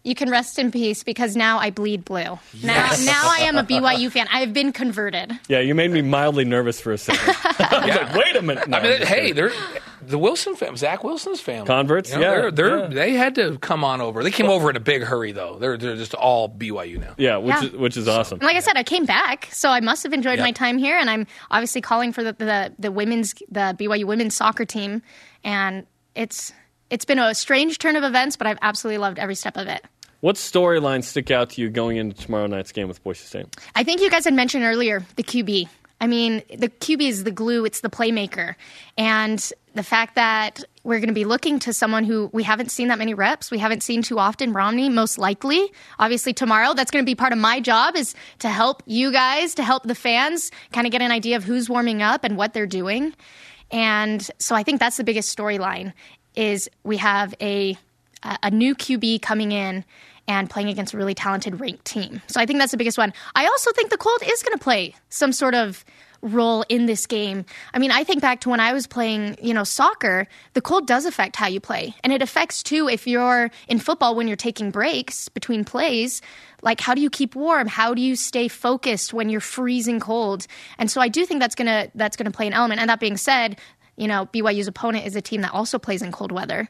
you can rest in peace because now I bleed blue. Yes. Now I am a BYU fan. I have been converted. Yeah, you made me mildly nervous for a second. I was like, wait a minute. No, the Wilson family, Zach Wilson's family. Converts, They had to come on over. They came over in a big hurry, though. They're just all BYU now. Yeah, which is awesome. And like I said, I came back, so I must have enjoyed my time here, and I'm obviously calling for the BYU women's soccer team, and it's been a strange turn of events, but I've absolutely loved every step of it. What storylines stick out to you going into tomorrow night's game with Boise State? I think you guys had mentioned earlier the QB. I mean, the QB is the glue. It's the playmaker. And the fact that we're going to be looking to someone who we haven't seen that many reps, we haven't seen too often, Romney, most likely. Obviously, tomorrow, that's going to be part of my job is to help you guys, to help the fans, kind of get an idea of who's warming up and what they're doing. And so I think that's the biggest storyline is we have a new QB coming in and playing against a really talented ranked team. So I think that's the biggest one. I also think the cold is going to play some sort of role in this game. I mean, I think back to when I was playing, soccer, the cold does affect how you play. And it affects, too, if you're in football when you're taking breaks between plays, like how do you keep warm? How do you stay focused when you're freezing cold? And so I do think that's going to play an element. And that being said, BYU's opponent is a team that also plays in cold weather.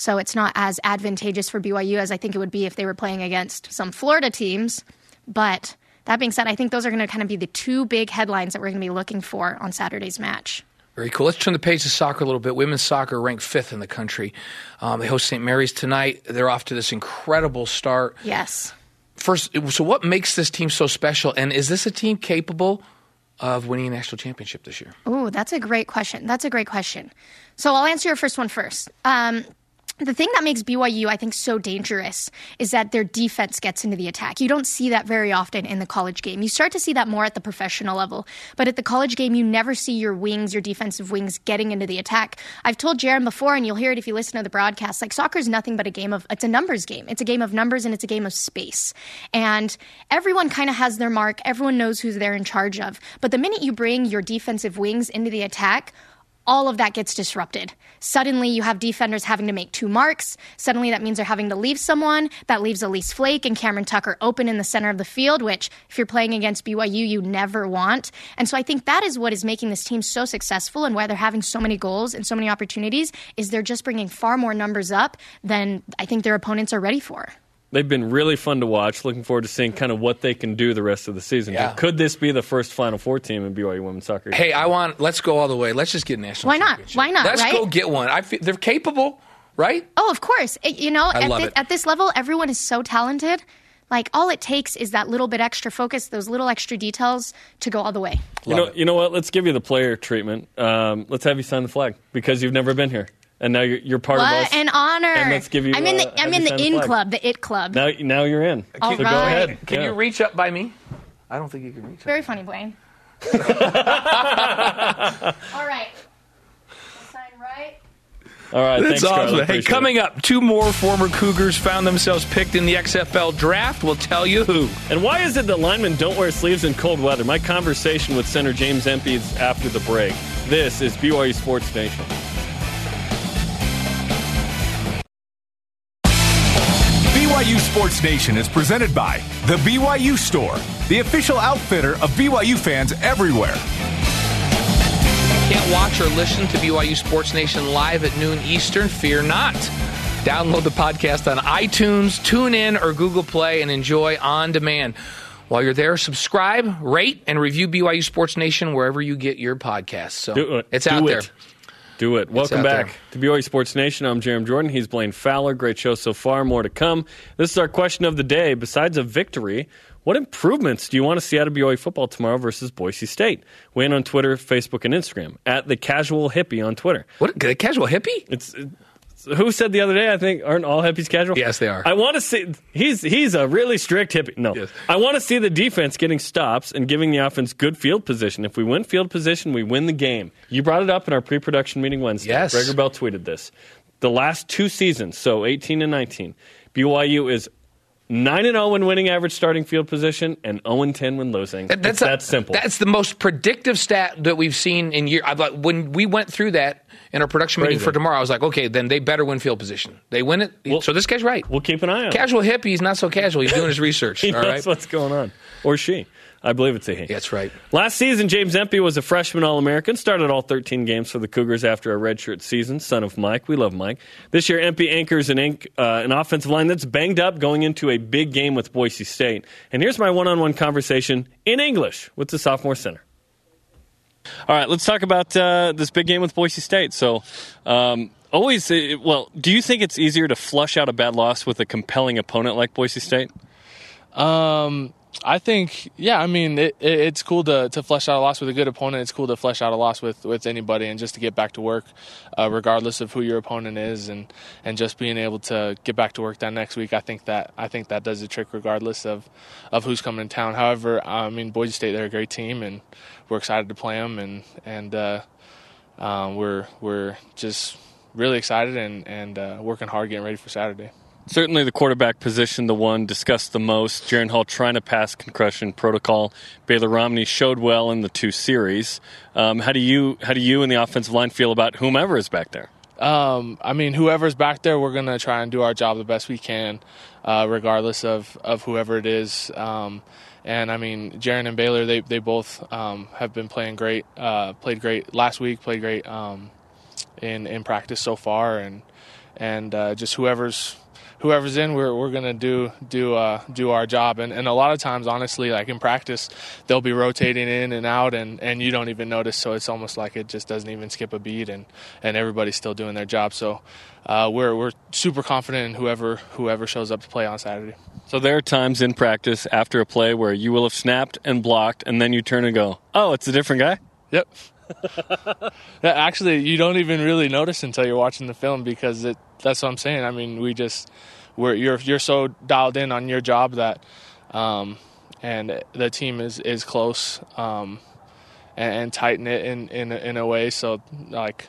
So it's not as advantageous for BYU as I think it would be if they were playing against some Florida teams. But that being said, I think those are going to kind of be the two big headlines that we're going to be looking for on Saturday's match. Very cool. Let's turn the page to soccer a little bit. Women's soccer ranked 5th in the country. They host St. Mary's tonight. They're off to this incredible start. Yes. First, so what makes this team so special, and is this a team capable of winning a national championship this year? Oh, that's a great question. So I'll answer your first one first. The thing that makes BYU, I think, so dangerous is that their defense gets into the attack. You don't see that very often in the college game. You start to see that more at the professional level. But at the college game, you never see your wings, your defensive wings, getting into the attack. I've told Jaron before, and you'll hear it if you listen to the broadcast, like soccer is nothing but a game of – it's a numbers game. It's a game of numbers, and it's a game of space. And everyone kind of has their mark. Everyone knows who they're in charge of. But the minute you bring your defensive wings into the attack – all of that gets disrupted. Suddenly, you have defenders having to make two marks. Suddenly, that means they're having to leave someone. That leaves Elise Flake and Cameron Tucker open in the center of the field, which, if you're playing against BYU, you never want. And so I think that is what is making this team so successful and why they're having so many goals and so many opportunities, is they're just bringing far more numbers up than I think their opponents are ready for. They've been really fun to watch. Looking forward to seeing kind of what they can do the rest of the season. Yeah. Could this be the first Final Four team in BYU women's soccer? Hey, let's go all the way. Let's just get a national championship. Why not? Let's go get one. I feel they're capable, right? Oh, of course. At this level, everyone is so talented. Like, all it takes is that little bit extra focus, those little extra details to go all the way. You know what? Let's give you the player treatment. Let's have you sign the flag because you've never been here. And now you're part of us. What an honor! And let's give you. I'm in the it club. Now you're in. All right. Go ahead. Can you reach up by me? I don't think you can reach. Very up. Very funny, Blaine. All right. I'll sign right. All right. That's thanks, awesome. Carla, hey, coming up, two more former Cougars found themselves picked in the XFL draft. We'll tell you who. And why is it that linemen don't wear sleeves in cold weather? My conversation with Center James Empey is after the break. This is BYU Sports Nation. BYU Sports Nation is presented by The BYU Store, the official outfitter of BYU fans everywhere. Can't watch or listen to BYU Sports Nation live at noon Eastern? Fear not. Download the podcast on iTunes, TuneIn, or Google Play and enjoy on demand. While you're there, subscribe, rate, and review BYU Sports Nation wherever you get your podcasts. So Do it. Welcome back to BYU Sports Nation. I'm Jarom Jordan. He's Blaine Fowler. Great show so far. More to come. This is our question of the day. Besides a victory, what improvements do you want to see out of BYU football tomorrow versus Boise State? Weigh in on Twitter, Facebook, and Instagram at The Casual Hippie on Twitter. What? The Casual Hippie? Who said the other day, I think, aren't all hippies casual? Yes, they are. I want to see – he's a really strict hippie. No. Yes. I want to see the defense getting stops and giving the offense good field position. If we win field position, we win the game. You brought it up in our pre-production meeting Wednesday. Yes. Gregor Bell tweeted this. The last two seasons, so 18 and 19, BYU is 9-0 when winning average starting field position and 0-10 when losing. It's that simple. That's the most predictive stat that we've seen in years. When we went through that – in our production meeting for tomorrow, I was like, okay, then they better win field position. They win it. Well, so this guy's right. We'll keep an eye on it. Casual hippie, he's not so casual. He's doing his research. He knows what's going on. Or she. I believe it's a he. That's right. Last season, James Empey was a freshman All-American, started all 13 games for the Cougars after a redshirt season. Son of Mike. We love Mike. This year, Empey anchors an offensive line that's banged up going into a big game with Boise State. And here's my one-on-one conversation in English with the sophomore center. All right, let's talk about this big game with Boise State. So, do you think it's easier to flush out a bad loss with a compelling opponent like Boise State? I think, yeah, I mean, it's cool to flesh out a loss with a good opponent. It's cool to flesh out a loss with anybody and just to get back to work, regardless of who your opponent is, and just being able to get back to work that next week. I think that does the trick regardless of who's coming in town. However, I mean, Boise State, they're a great team, and we're excited to play them, and we're just really excited and working hard, getting ready for Saturday. Certainly the quarterback position, the one discussed the most. Jaron Hall trying to pass concussion protocol. Baylor Romney showed well in the two series. How do you and the offensive line feel about whomever is back there? I mean, whoever's back there, we're going to try and do our job the best we can, regardless of whoever it is. And, I mean, Jaron and Baylor, they both have been playing great. Played great last week, played great in practice so far. And just whoever's whoever's in, we're gonna do our job. And a lot of times, honestly, like in practice, they'll be rotating in and out, and you don't even notice. So it's almost like it just doesn't even skip a beat, and everybody's still doing their job. So we're super confident in whoever shows up to play on Saturday. So there are times in practice after a play where you will have snapped and blocked, and then you turn and go, oh, it's a different guy? Yep. Actually, you don't even really notice until you're watching the film, because that's what I'm saying. I mean, you're so dialed in on your job that, and the team is close and tight knit in a way. So like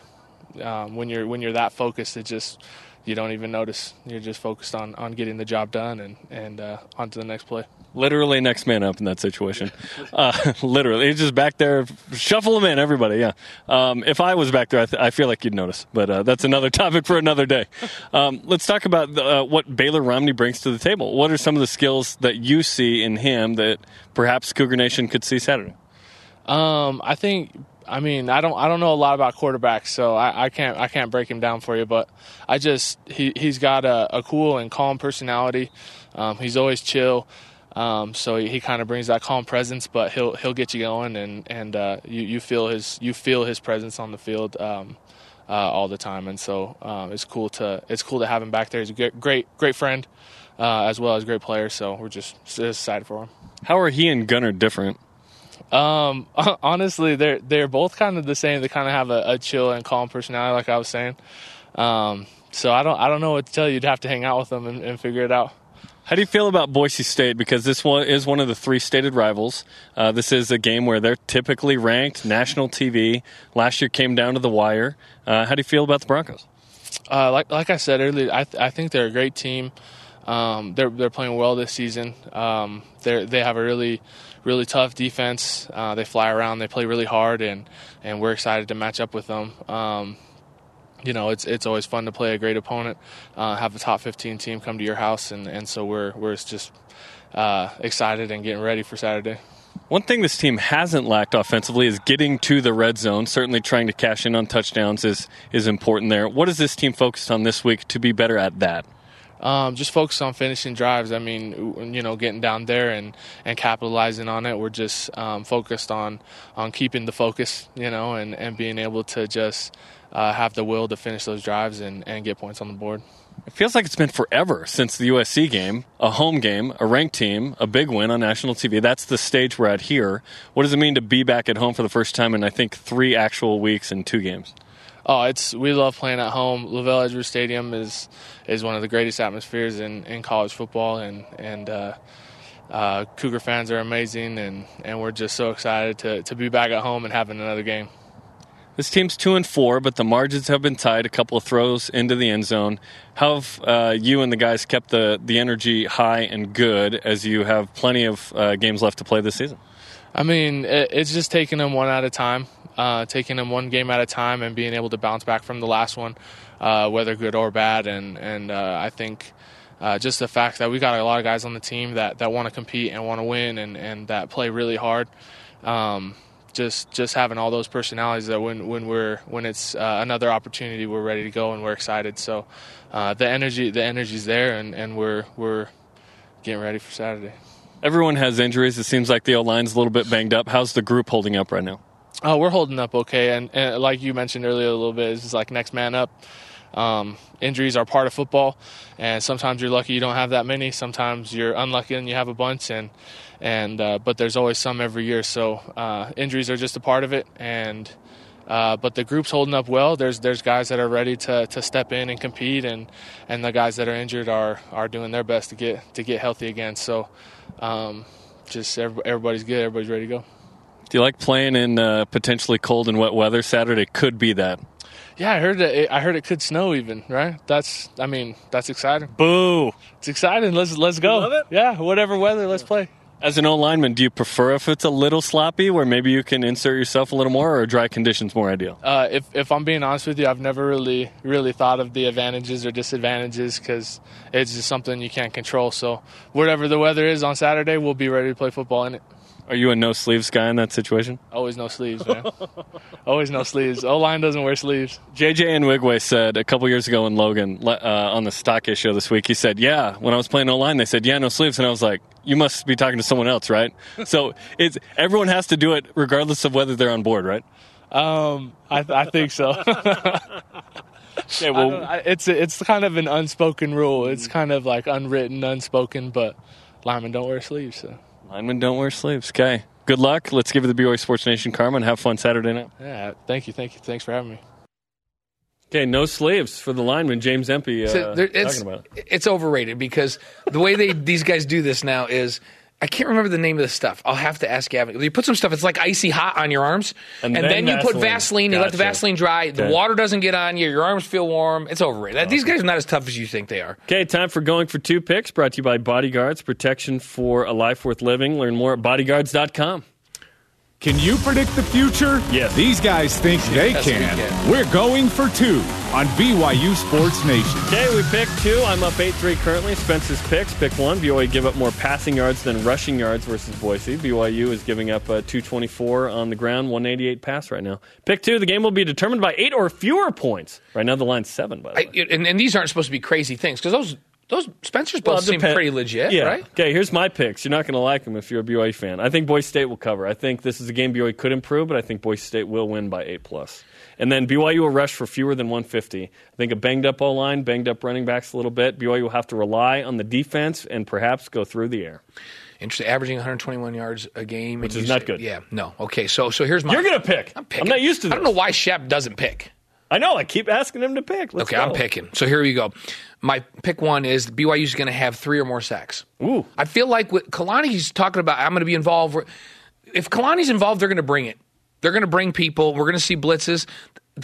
when you're that focused, it just, you don't even notice. You're just focused on getting the job done and on to the next play. Literally next man up in that situation. Literally. It's just back there. Shuffle them in, everybody, yeah. If I was back there, I feel like you'd notice. But that's another topic for another day. Let's talk about what Baylor Romney brings to the table. What are some of the skills that you see in him that perhaps Cougar Nation could see Saturday? I don't know a lot about quarterbacks, so I can't break him down for you. But he's got a cool and calm personality. He's always chill, so he kind of brings that calm presence. But he'll get you going, and you feel his presence on the field all the time. And so it's cool to have him back there. He's a great friend as well as great player. So we're just excited for him. How are he and Gunner different? Honestly, they're both kind of the same. They kind of have a chill and calm personality, like I was saying. So I don't know what to tell you. You'd have to hang out with them and figure it out. How do you feel about Boise State? Because this one is one of the three stated rivals. This is a game where they're typically ranked, national TV. Last year came down to the wire. How do you feel about the Broncos? Like I said earlier, I think they're a great team. They're playing well this season. They have a really tough defense. They fly around. They play really hard, and we're excited to match up with them. It's always fun to play a great opponent, have a top 15 team come to your house, and so we're just excited and getting ready for Saturday. One thing this team hasn't lacked offensively is getting to the red zone. Certainly trying to cash in on touchdowns is important there. What is this team focused on this week to be better at that? Just focus on finishing drives. I mean, getting down there and capitalizing on it. We're just focused on keeping the focus, and being able to just have the will to finish those drives and get points on the board. It feels like it's been forever since the USC game, a home game, a ranked team, a big win on national TV. That's the stage we're at here. What does it mean to be back at home for the first time in, I think, 3 actual weeks and 2 games? Oh, we love playing at home. Lavelle Edgewood Stadium is one of the greatest atmospheres in college football, and Cougar fans are amazing, and we're just so excited to be back at home and having another game. This team's 2-4, but the margins have been tight. A couple of throws into the end zone. How have you and the guys kept the energy high and good, as you have plenty of games left to play this season? I mean, it's just taking them one at a time. Taking them one game at a time and being able to bounce back from the last one, whether good or bad. And I think just the fact that we got a lot of guys on the team that want to compete and want to win and that play really hard. Just having all those personalities that when it's another opportunity, we're ready to go and we're excited. So the energy's there, and we're getting ready for Saturday. Everyone has injuries. It seems like the O-line's a little bit banged up. How's the group holding up right now? Oh, we're holding up okay, and like you mentioned earlier a little bit, it's just like next man up. Injuries are part of football, and sometimes you're lucky you don't have that many. Sometimes you're unlucky and you have a bunch, but there's always some every year. So injuries are just a part of it, but the group's holding up well. There's guys that are ready to step in and compete, and the guys that are injured are doing their best to get healthy again. So just everybody's good. Everybody's ready to go. Do you like playing in potentially cold and wet weather? Saturday could be that. Yeah, I heard it could snow even, right? That's exciting. Boo! It's exciting. Let's go. You love it? Yeah, whatever weather, let's play. As an O-lineman, do you prefer if it's a little sloppy where maybe you can insert yourself a little more, or dry conditions more ideal? If I'm being honest with you, I've never really thought of the advantages or disadvantages, because it's just something you can't control. So whatever the weather is on Saturday, we'll be ready to play football in it. Are you a no-sleeves guy in that situation? Always no sleeves, man. Always no sleeves. O-line doesn't wear sleeves. J.J. Nwigwe said a couple years ago in Logan on the Stockish show this week, he said, yeah, when I was playing O-line, they said, yeah, no sleeves. And I was like, you must be talking to someone else, right? So it's everyone has to do it regardless of whether they're on board, right? I think so. Yeah, well, it's kind of an unspoken rule. It's kind of like unwritten, unspoken, but linemen don't wear sleeves. So. Linemen don't wear sleeves. Okay. Good luck. Let's give it the BYU Sports Nation karma and have fun Saturday night. Yeah, thank you. Thanks for having me. Okay, no sleeves for the lineman, James Empey. Talking about it. It's overrated because the way these guys do this now is – I can't remember the name of the stuff. I'll have to ask Gavin. You put some stuff, it's like icy hot on your arms, and then you put Vaseline, you let the Vaseline dry, The water doesn't get on you, your arms feel warm. It's overrated. These guys are not as tough as you think they are. Okay, time for Going for Two Picks, brought to you by Bodyguards, protection for a life worth living. Learn more at bodyguards.com. Can you predict the future? Yes. These guys think they can. We're Going for Two on BYU Sports Nation. Okay, we pick two. I'm up 8-3 currently. Spence's picks. Pick one. BYU give up more passing yards than rushing yards versus Boise. BYU is giving up 224 on the ground, 188 pass right now. Pick two. The game will be determined by 8 or fewer points. Right now the line's 7, by the way. And these aren't supposed to be crazy things because those Spencer's both seem pretty legit, right? Okay, here's my picks. You're not going to like them if you're a BYU fan. I think Boise State will cover. I think this is a game BYU could improve, but I think Boise State will win by 8+. And then BYU will rush for fewer than 150. I think a banged-up O-line, banged-up running backs a little bit. BYU will have to rely on the defense and perhaps go through the air. Interesting. Averaging 121 yards a game. Which is not good. Yeah, no. Okay, so here's my... You're going to pick. I'm picking. I'm not used to this. I don't know why Shep doesn't pick. I know. I keep asking him to pick. Let's go. I'm picking. So here we go. My pick one is BYU's going to have 3 or more sacks. Ooh. I feel like what Kalani's talking about, I'm going to be involved. If Kalani's involved, they're going to bring it. They're going to bring people. We're going to see blitzes.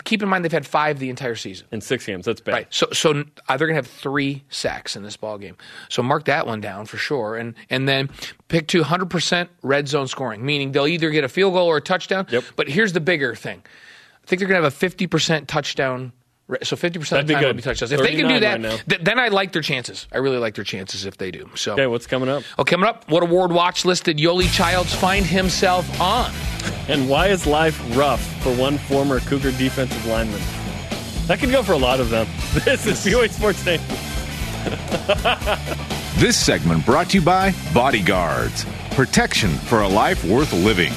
Keep in mind they've had 5 the entire season. In 6 games. That's bad. Right. So they're going to have 3 sacks in this ballgame. So mark that one down for sure. And then pick 200% red zone scoring, meaning they'll either get a field goal or a touchdown. Yep. But here's the bigger thing. I think they're going to have a 50% touchdown. So 50% of the time will be touchdowns. If they can do that, right then I like their chances. I really like their chances if they do. So, okay, what's coming up? Oh, coming up, what award watch list did Yoli Childs find himself on? And why is life rough for one former Cougar defensive lineman? That could go for a lot of them. This is BYU Sports Nation. This segment brought to you by Bodyguards. Protection for a life worth living.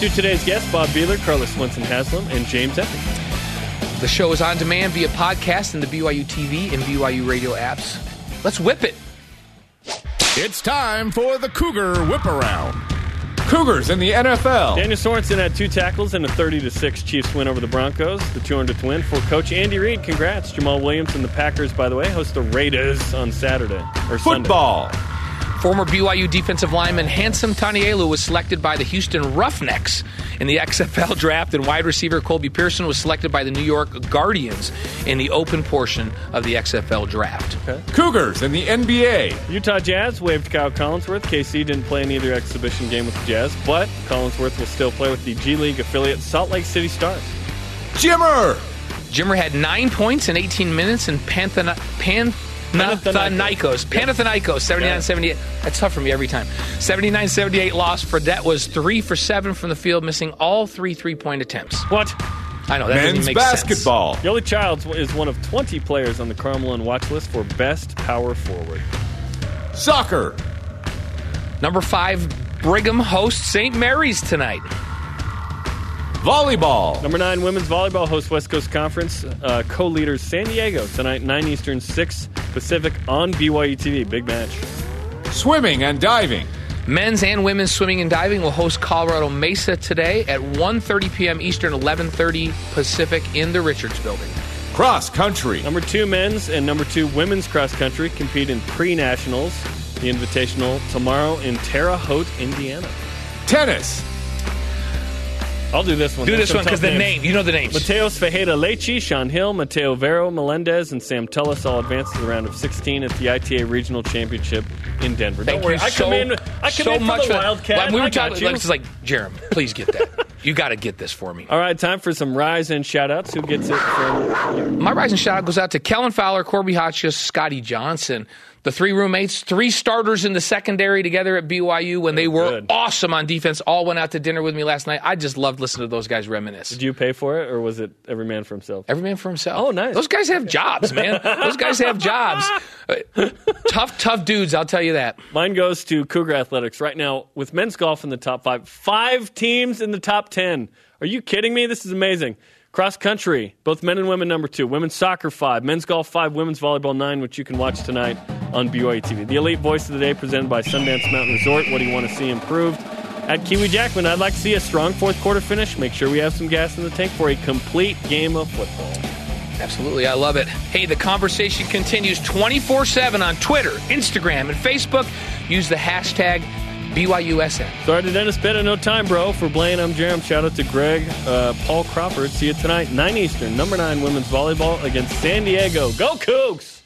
To today's guests, Bob Behler, Carla Swenson-Haslam, and James Empey. The show is on demand via podcast and the BYU TV and BYU radio apps. Let's whip it. It's time for the Cougar Whip Around. Cougars in the NFL. Daniel Sorensen had 2 tackles and a 30-6 Chiefs win over the Broncos. The 200th win for Coach Andy Reid. Congrats. Jamal Williams and the Packers, by the way, host the Raiders on Saturday or Sunday. Football. Former BYU defensive lineman Handsome Tanielu was selected by the Houston Roughnecks in the XFL draft, and wide receiver Colby Pearson was selected by the New York Guardians in the open portion of the XFL draft. Okay. Cougars in the NBA. Utah Jazz waived Kyle Collinsworth. KC didn't play in either exhibition game with the Jazz, but Collinsworth will still play with the G League affiliate Salt Lake City Stars. Jimmer had 9 points in 18 minutes in Panathinaikos, 79-78. That's tough for me every time. 79-78 loss. Fredette was 3 for 7 from the field, missing all 3 three-point attempts. What? I know, that doesn't make sense. Men's basketball. Yoli Childs is one of 20 players on the Karl Malone watch list for best power forward. Soccer. Number 5, Brigham hosts St. Mary's tonight. Volleyball. Number 9, women's volleyball hosts West Coast Conference co-leaders San Diego tonight, 9 Eastern, 6 Pacific on BYU TV. Big match. Swimming and diving. Men's and women's swimming and diving will host Colorado Mesa today at 1:30 p.m. Eastern, 11:30 Pacific in the Richards Building. Cross country. Number 2 men's and number 2 women's cross country compete in pre-nationals. The Invitational tomorrow in Terre Haute, Indiana. Tennis. I'll do this one. Do this one because the name. You know the names. Mateos Fajeda-Leche, Sean Hill, Mateo Vero, Melendez, and Sam Tullis all advance to the round of 16 at the ITA Regional Championship in Denver. Don't worry. I command so much for the Wildcat. When we were talking, it's like, Jarom, please get that. You got to get this for me. All right, time for some Rise and Shout-Outs. Who gets it? My Rise and Shout-Out goes out to Kellen Fowler, Corby Hodges, Scotty Johnson. the three roommates, three starters in the secondary together at BYU when they were good. Awesome on defense, all went out to dinner with me last night. I just loved listening to those guys reminisce. Did you pay for it, or was it every man for himself? Every man for himself. Oh, nice. Those guys have jobs, man. Those guys have jobs. Tough dudes, I'll tell you that. Mine goes to Cougar Athletics right now with men's golf in the top five. 5 teams in the top 10. Are you kidding me? This is amazing. Cross country, both men and women, number 2. Women's soccer, 5. Men's golf, 5. Women's volleyball, 9, which you can watch tonight on BYU TV. The Elite Voice of the Day presented by Sundance Mountain Resort. What do you want to see improved? At Kiwi Jackman, I'd like to see a strong fourth quarter finish. Make sure we have some gas in the tank for a complete game of football. Absolutely. I love it. Hey, the conversation continues 24/7 on Twitter, Instagram, and Facebook. Use the hashtag BYUSN. Sorry to Dennis Pitta, no time, bro. For Blaine, I'm Jarom. Shout out to Greg, Paul Crawford. See you tonight, 9 Eastern, number 9 women's volleyball against San Diego. Go Cougs!